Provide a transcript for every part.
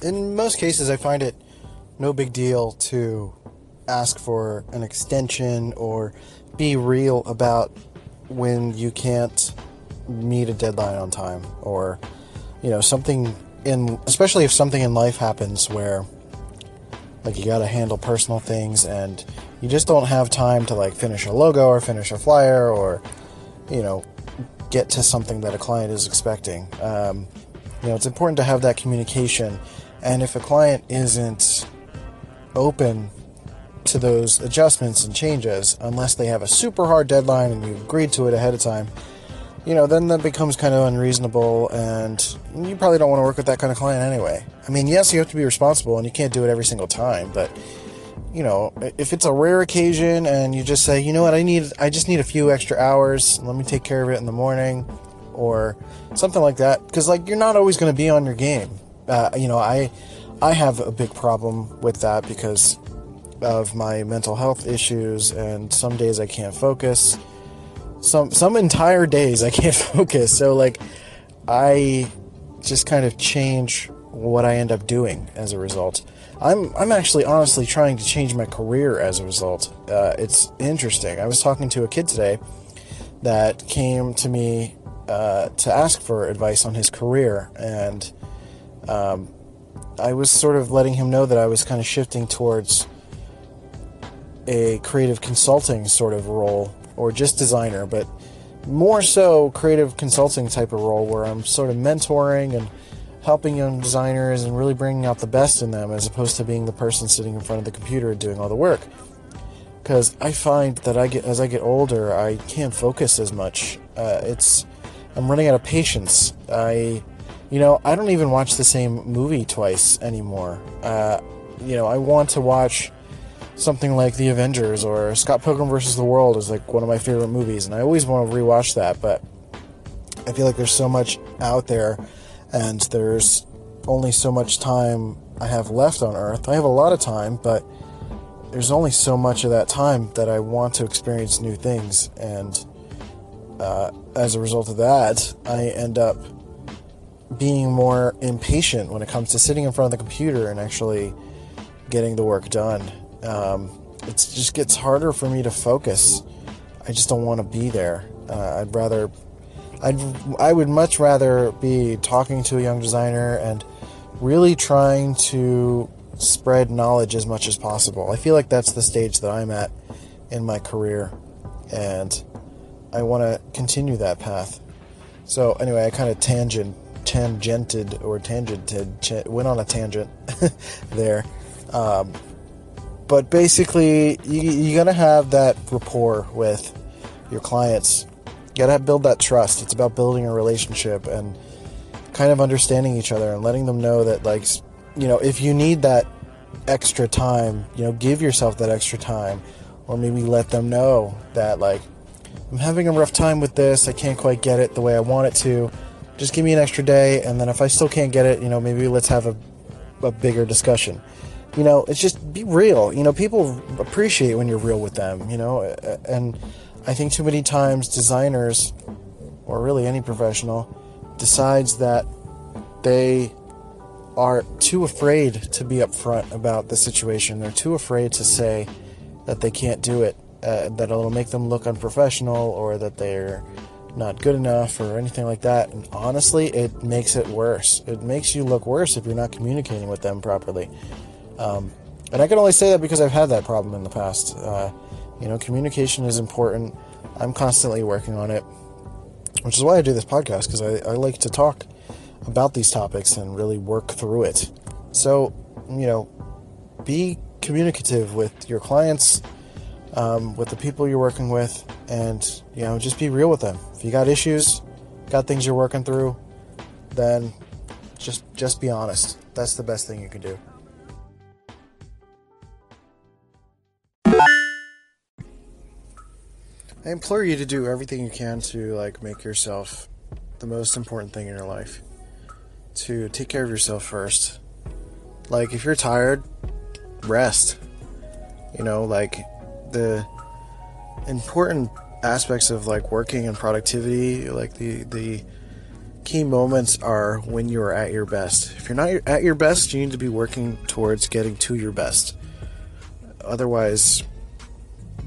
In most cases, I find it no big deal to ask for an extension or be real about when you can't meet a deadline on time, or, you know, something in, especially if something in life happens where, like, you gotta handle personal things and you just don't have time to, like, finish a logo or finish a flyer or, you know, get to something that a client is expecting. You know, it's important to have that communication. And if a client isn't open to those adjustments and changes, unless they have a super hard deadline and you've agreed to it ahead of time, you know, then that becomes kind of unreasonable, and you probably don't want to work with that kind of client anyway. I mean, yes, you have to be responsible and you can't do it every single time, but, you know, if it's a rare occasion and you just say, you know what, I just need a few extra hours, let me take care of it in the morning, or something like that, because, like, you're not always going to be on your game. You know, I have a big problem with that because of my mental health issues, and some days I can't focus. Some entire days I can't focus. So, like, I just kind of change what I end up doing as a result. I'm actually honestly trying to change my career as a result. It's interesting. I was talking to a kid today that came to me to ask for advice on his career, and I was sort of letting him know that I was kind of shifting towards a creative consulting sort of role, or just designer, but more so creative consulting type of role, where I'm sort of mentoring and helping young designers and really bringing out the best in them, as opposed to being the person sitting in front of the computer and doing all the work. Because I find that as I get older, I can't focus as much. I'm running out of patience. You know, I don't even watch the same movie twice anymore. You know, I want to watch something like The Avengers or Scott Pilgrim vs. the World is, like, one of my favorite movies, and I always want to rewatch that, but I feel like there's so much out there, and there's only so much time I have left on Earth. I have a lot of time, but there's only so much of that time that I want to experience new things, and as a result of that, I end up being more impatient when it comes to sitting in front of the computer and actually getting the work done. It just gets harder for me to focus. I just don't want to be there. I would much rather be talking to a young designer and really trying to spread knowledge as much as possible. I feel like that's the stage that I'm at in my career, and I want to continue that path. So anyway, I kind of went on a tangent there. But basically, you gotta have that rapport with your clients. You gotta build that trust. It's about building a relationship and kind of understanding each other and letting them know that, like, you know, if you need that extra time, you know, give yourself that extra time, or maybe let them know that, like, I'm having a rough time with this, I can't quite get it the way I want it to. Just give me an extra day, and then if I still can't get it, you know, maybe let's have a bigger discussion. You know, it's just be real. You know, people appreciate when you're real with them, you know, and I think too many times designers, or really any professional, decides that they are too afraid to be upfront about the situation. They're too afraid to say that they can't do it, that it'll make them look unprofessional, or that they're not good enough or anything like that. And honestly, it makes it worse. It makes you look worse if you're not communicating with them properly. And I can only say that because I've had that problem in the past. You know, communication is important. I'm constantly working on it, which is why I do this podcast, because I like to talk about these topics and really work through it. So, you know, be communicative with your clients, with the people you're working with, and, you know, just be real with them. If you got issues, got things you're working through, then just be honest. That's the best thing you can do. I implore you to do everything you can to, like, make yourself the most important thing in your life. To take care of yourself first. Like, if you're tired, rest. You know, like, the important aspects of like working and productivity, like the key moments are when you are at your best. If you're not at your best, you need to be working towards getting to your best. Otherwise,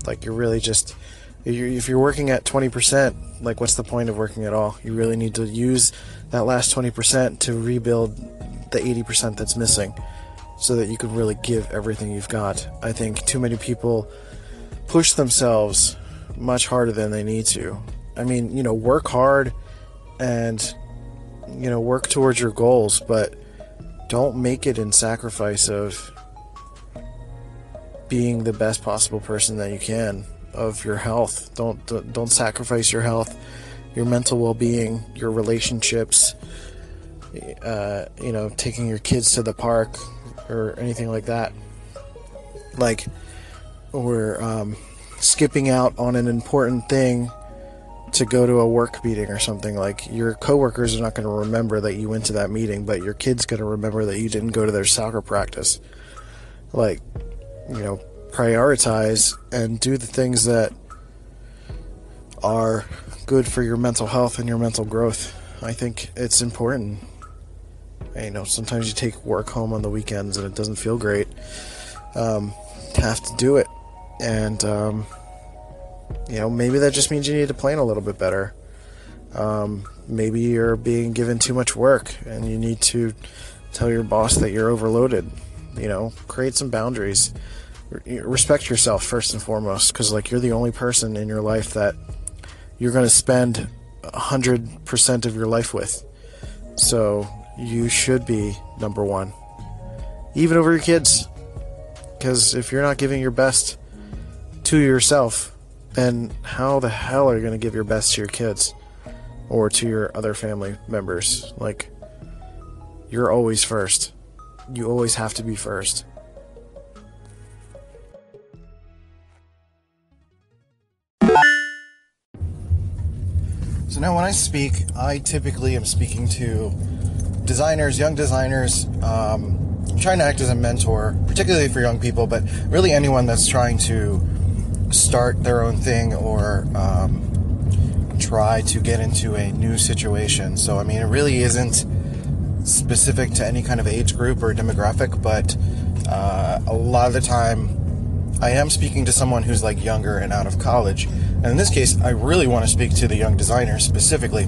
like you're really just, if you're working at 20%, like what's the point of working at all? You really need to use that last 20% to rebuild the 80% that's missing, so that you can really give everything you've got. I think too many people push themselves much harder than they need to. I mean, you know, work hard and, you know, work towards your goals, but don't make it in sacrifice of being the best possible person that you can, of your health. Don't sacrifice your health, your mental well-being, your relationships, you know, taking your kids to the park or anything like that, like, or skipping out on an important thing to go to a work meeting or something. Like, your coworkers are not going to remember that you went to that meeting, but your kid's going to remember that you didn't go to their soccer practice. Like, you know, prioritize and do the things that are good for your mental health and your mental growth. I think it's important. You know, sometimes you take work home on the weekends and it doesn't feel great. Have to do it. And, you know, maybe that just means you need to plan a little bit better. Maybe you're being given too much work and you need to tell your boss that you're overloaded. You know, create some boundaries. Respect yourself first and foremost, because, like, you're the only person in your life that you're going to spend 100% of your life with. So you should be number one, even over your kids, because if you're not giving your best to yourself, then how the hell are you going to give your best to your kids or to your other family members? Like, you're always first. You always have to be first. So now when I speak, I typically am speaking to designers, young designers. I'm trying to act as a mentor, particularly for young people, but really anyone that's trying to start their own thing or try to get into a new situation. So, I mean, it really isn't specific to any kind of age group or demographic, but a lot of the time I am speaking to someone who's like younger and out of college. And in this case, I really want to speak to the young designers specifically.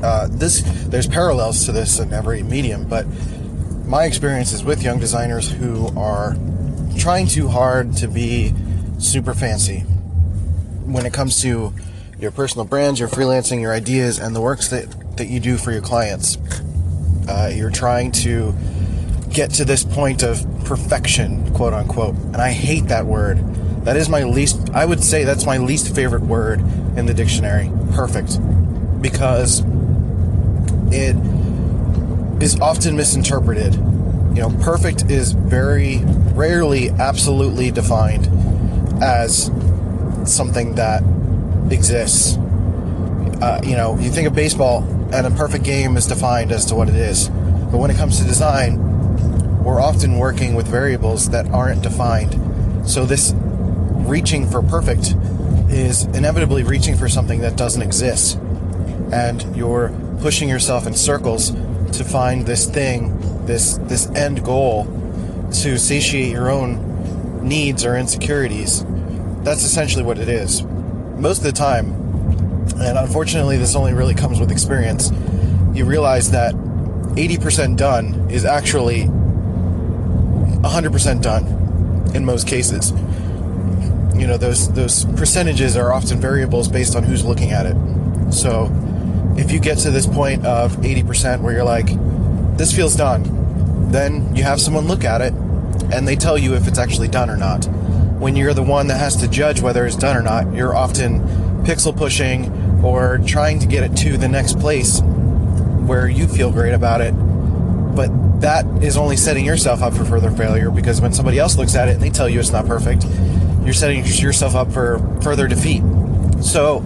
There's parallels to this in every medium, but my experience is with young designers who are trying too hard to be super fancy when it comes to your personal brands, your freelancing, your ideas, and the works that you do for your clients. You're trying to get to this point of perfection, quote unquote, and I hate that word. That is my least, I would say that's my least favorite word in the dictionary, perfect, because it is often misinterpreted. You know, perfect is very rarely absolutely defined as something that exists. You know, you think of baseball and a perfect game is defined as to what it is. But when it comes to design, we're often working with variables that aren't defined. So this reaching for perfect is inevitably reaching for something that doesn't exist. And you're pushing yourself in circles to find this thing, this end goal, to satiate your own needs or insecurities. That's essentially what it is. Most of the time, and unfortunately this only really comes with experience, you realize that 80% done is actually 100% done in most cases. You know, those percentages are often variables based on who's looking at it. So if you get to this point of 80% where you're like, this feels done, then you have someone look at it and they tell you if it's actually done or not. When you're the one that has to judge whether it's done or not, you're often pixel pushing or trying to get it to the next place where you feel great about it. But that is only setting yourself up for further failure, because when somebody else looks at it and they tell you it's not perfect, you're setting yourself up for further defeat. So,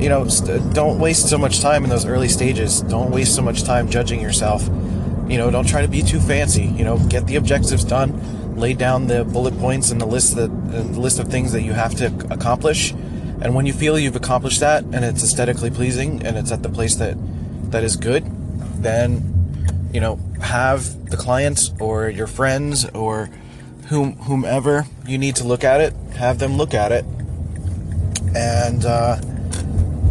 you know, don't waste so much time in those early stages. Don't waste so much time judging yourself. You know, don't try to be too fancy. You know, get the objectives done, lay down the bullet points and the list of things that you have to accomplish, And when you feel you've accomplished that and it's aesthetically pleasing and it's at the place that is good, then, you know, have the clients or your friends or whomever you need to look at it, have them look at it. And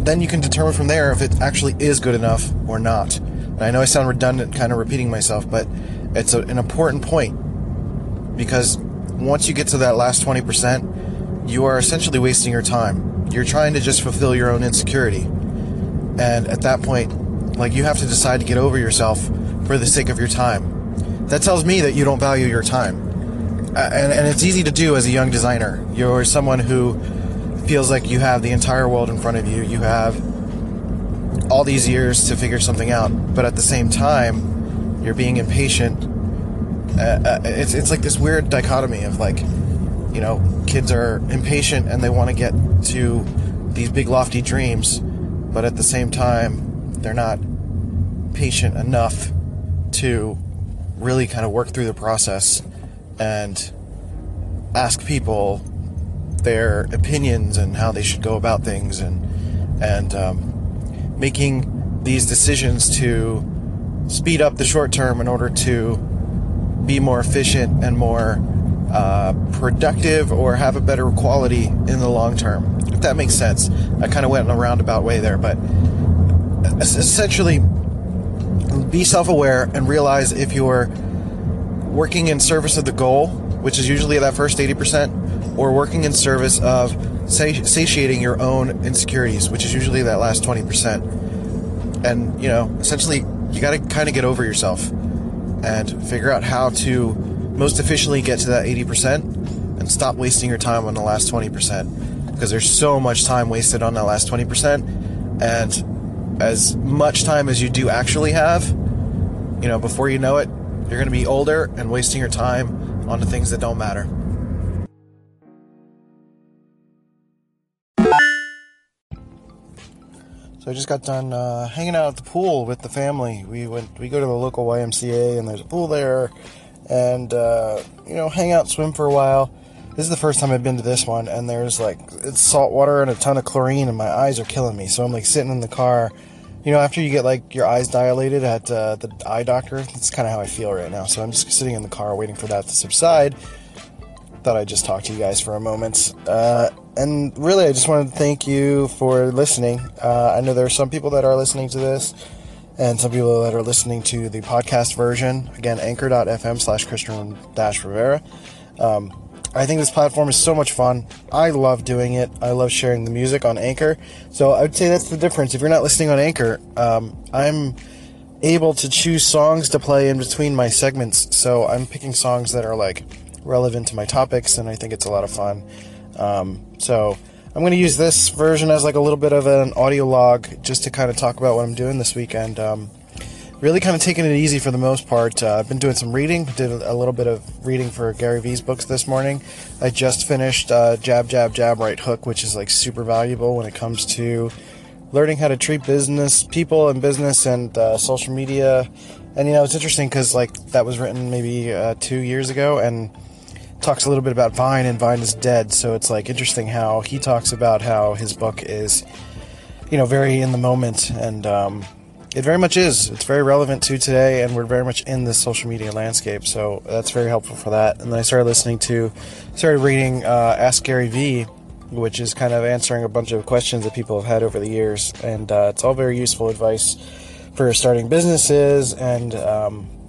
then you can determine from there if it actually is good enough or not. And I know I sound redundant, kind of repeating myself, but it's an important point, because once you get to that last 20%, you are essentially wasting your time. You're trying to just fulfill your own insecurity. And at that point, like, you have to decide to get over yourself for the sake of your time. That tells me that you don't value your time. And it's easy to do as a young designer. You're someone who feels like you have the entire world in front of you. You have all these years to figure something out. But at the same time, you're being impatient. It's like this weird dichotomy of, like, you know, kids are impatient and they want to get to these big lofty dreams. But at the same time, they're not patient enough to really kind of work through the process and ask people their opinions and how they should go about things, and making these decisions to speed up the short term in order to be more efficient and more productive, or have a better quality in the long term, if that makes sense. I kind of went in a roundabout way there, but essentially be self-aware and realize if you're working in service of the goal, which is usually that first 80%, or working in service of satiating your own insecurities, which is usually that last 20%. And, you know, essentially, you got to kind of get over yourself and figure out how to most efficiently get to that 80% and stop wasting your time on the last 20%, because there's so much time wasted on that last 20%. And as much time as you do actually have, you know, before you know it, you're going to be older and wasting your time on the things that don't matter. So I just got done hanging out at the pool with the family. We go to the local YMCA, and there's a pool there, and you know, hang out, swim for a while. This is the first time I've been to this one, and there's, like, it's salt water and a ton of chlorine, and my eyes are killing me. So I'm, like, sitting in the car. You know, after you get, like, your eyes dilated at the eye doctor, that's kind of how I feel right now. So I'm just sitting in the car waiting for that to subside. Thought I'd just talk to you guys for a moment. And really, I just wanted to thank you for listening. I know there are some people that are listening to this and some people that are listening to the podcast version. Again, anchor.fm/Christian-Rivera. I think this platform is so much fun. I love doing it. I love sharing the music on Anchor. So I would say that's the difference. If you're not listening on Anchor, I'm able to choose songs to play in between my segments. So I'm picking songs that are, like, relevant to my topics, and I think it's a lot of fun. So I'm going to use this version as, like, a little bit of an audio log just to kind of talk about what I'm doing this week, and really kind of taking it easy for the most part. I've been doing some reading. Did a little bit of reading for Gary Vee's books this morning. I just finished Jab, Jab, Jab, Right Hook, which is, like, super valuable when it comes to learning how to treat business people and business and social media. And, you know, it's interesting because, like, that was written maybe 2 years ago, and talks a little bit about Vine, and Vine is dead. So it's, like, interesting how he talks about how his book is, you know, very in the moment, and it very much is. It's very relevant to today, and we're very much in this social media landscape, so that's very helpful for that. And then I started reading Ask Gary V, which is kind of answering a bunch of questions that people have had over the years, and it's all very useful advice for starting businesses, and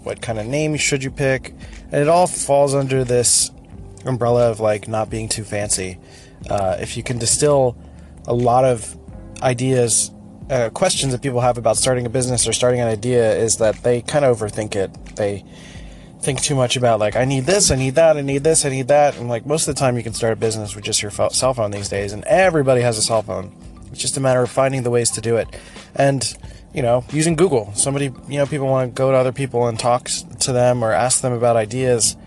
what kind of name should you pick, and it all falls under this umbrella of, like, not being too fancy. If you can distill a lot of ideas, questions that people have about starting a business or starting an idea, is that they kind of overthink it. They think too much about, like, I need this, I need that, I need this, I need that. And, like, most of the time you can start a business with just your cell phone these days, and everybody has a cell phone. It's just a matter of finding the ways to do it, and, you know, using Google. Somebody, you know, people want to go to other people and talk to them or ask them about ideas,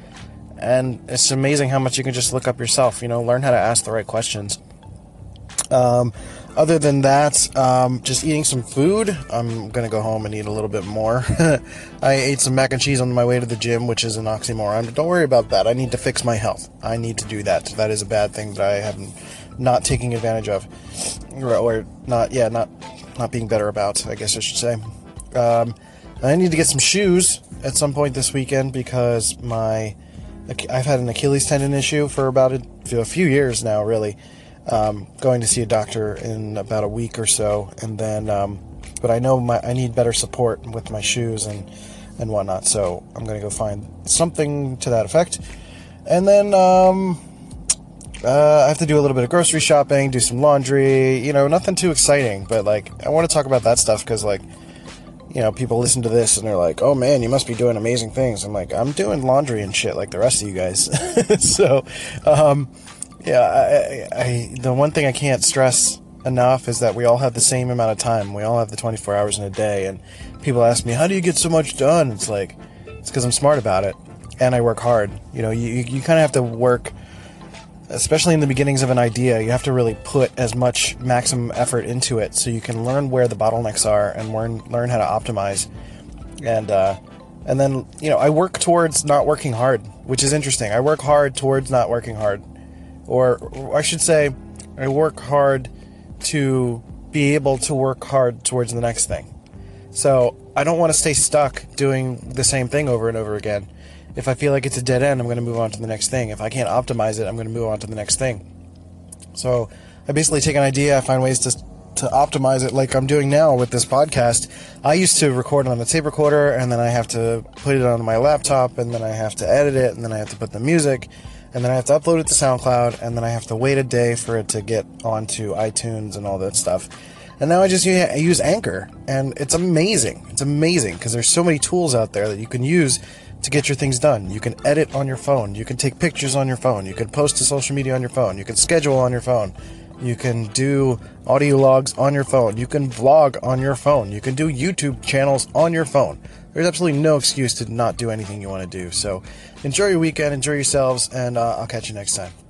and it's amazing how much you can just look up yourself. You know, learn how to ask the right questions. Other than that, just eating some food. I'm going to go home and eat a little bit more. I ate some mac and cheese on my way to the gym, which is an oxymoron, but don't worry about that. I need to fix my health. I need to do that. That is a bad thing that I haven't not taking advantage of, or not being better about, I guess I should say. I need to get some shoes at some point this weekend because I've had an Achilles tendon issue for about a few years now, really. Going to see a doctor in about a week or so, and then, but I know I need better support with my shoes and whatnot, so I'm going to go find something to that effect. And then, I have to do a little bit of grocery shopping, do some laundry, nothing too exciting, but, I want to talk about that stuff because, people listen to this and they're like, oh, man, you must be doing amazing things. I'm like, I'm doing laundry and shit like the rest of you guys. So, the one thing I can't stress enough is that we all have the same amount of time. We all have the 24 hours in a day, and people ask me, how do you get so much done? It's like, it's because I'm smart about it, and I work hard. You kind of have to work, especially in the beginnings of an idea, you have to really put as much maximum effort into it so you can learn where the bottlenecks are and learn how to optimize. And then, I work towards not working hard, which is interesting. I work hard towards not working hard. Or I should say, I work hard to be able to work hard towards the next thing. So I don't want to stay stuck doing the same thing over and over again. If I feel like it's a dead end, I'm going to move on to the next thing. If I can't optimize it, I'm going to move on to the next thing. So I basically take an idea, I find ways to optimize it like I'm doing now with this podcast. I used to record on a tape recorder, and then I have to put it on my laptop, and then I have to edit it, and then I have to put the music, and then I have to upload it to SoundCloud, and then I have to wait a day for it to get onto iTunes and all that stuff. And now I just use Anchor, and it's amazing. It's amazing, because there's so many tools out there that you can use to get your things done. You can edit on your phone. You can take pictures on your phone. You can post to social media on your phone. You can schedule on your phone. You can do audio logs on your phone. You can vlog on your phone. You can do YouTube channels on your phone. There's absolutely no excuse to not do anything you want to do. So enjoy your weekend, enjoy yourselves, and I'll catch you next time.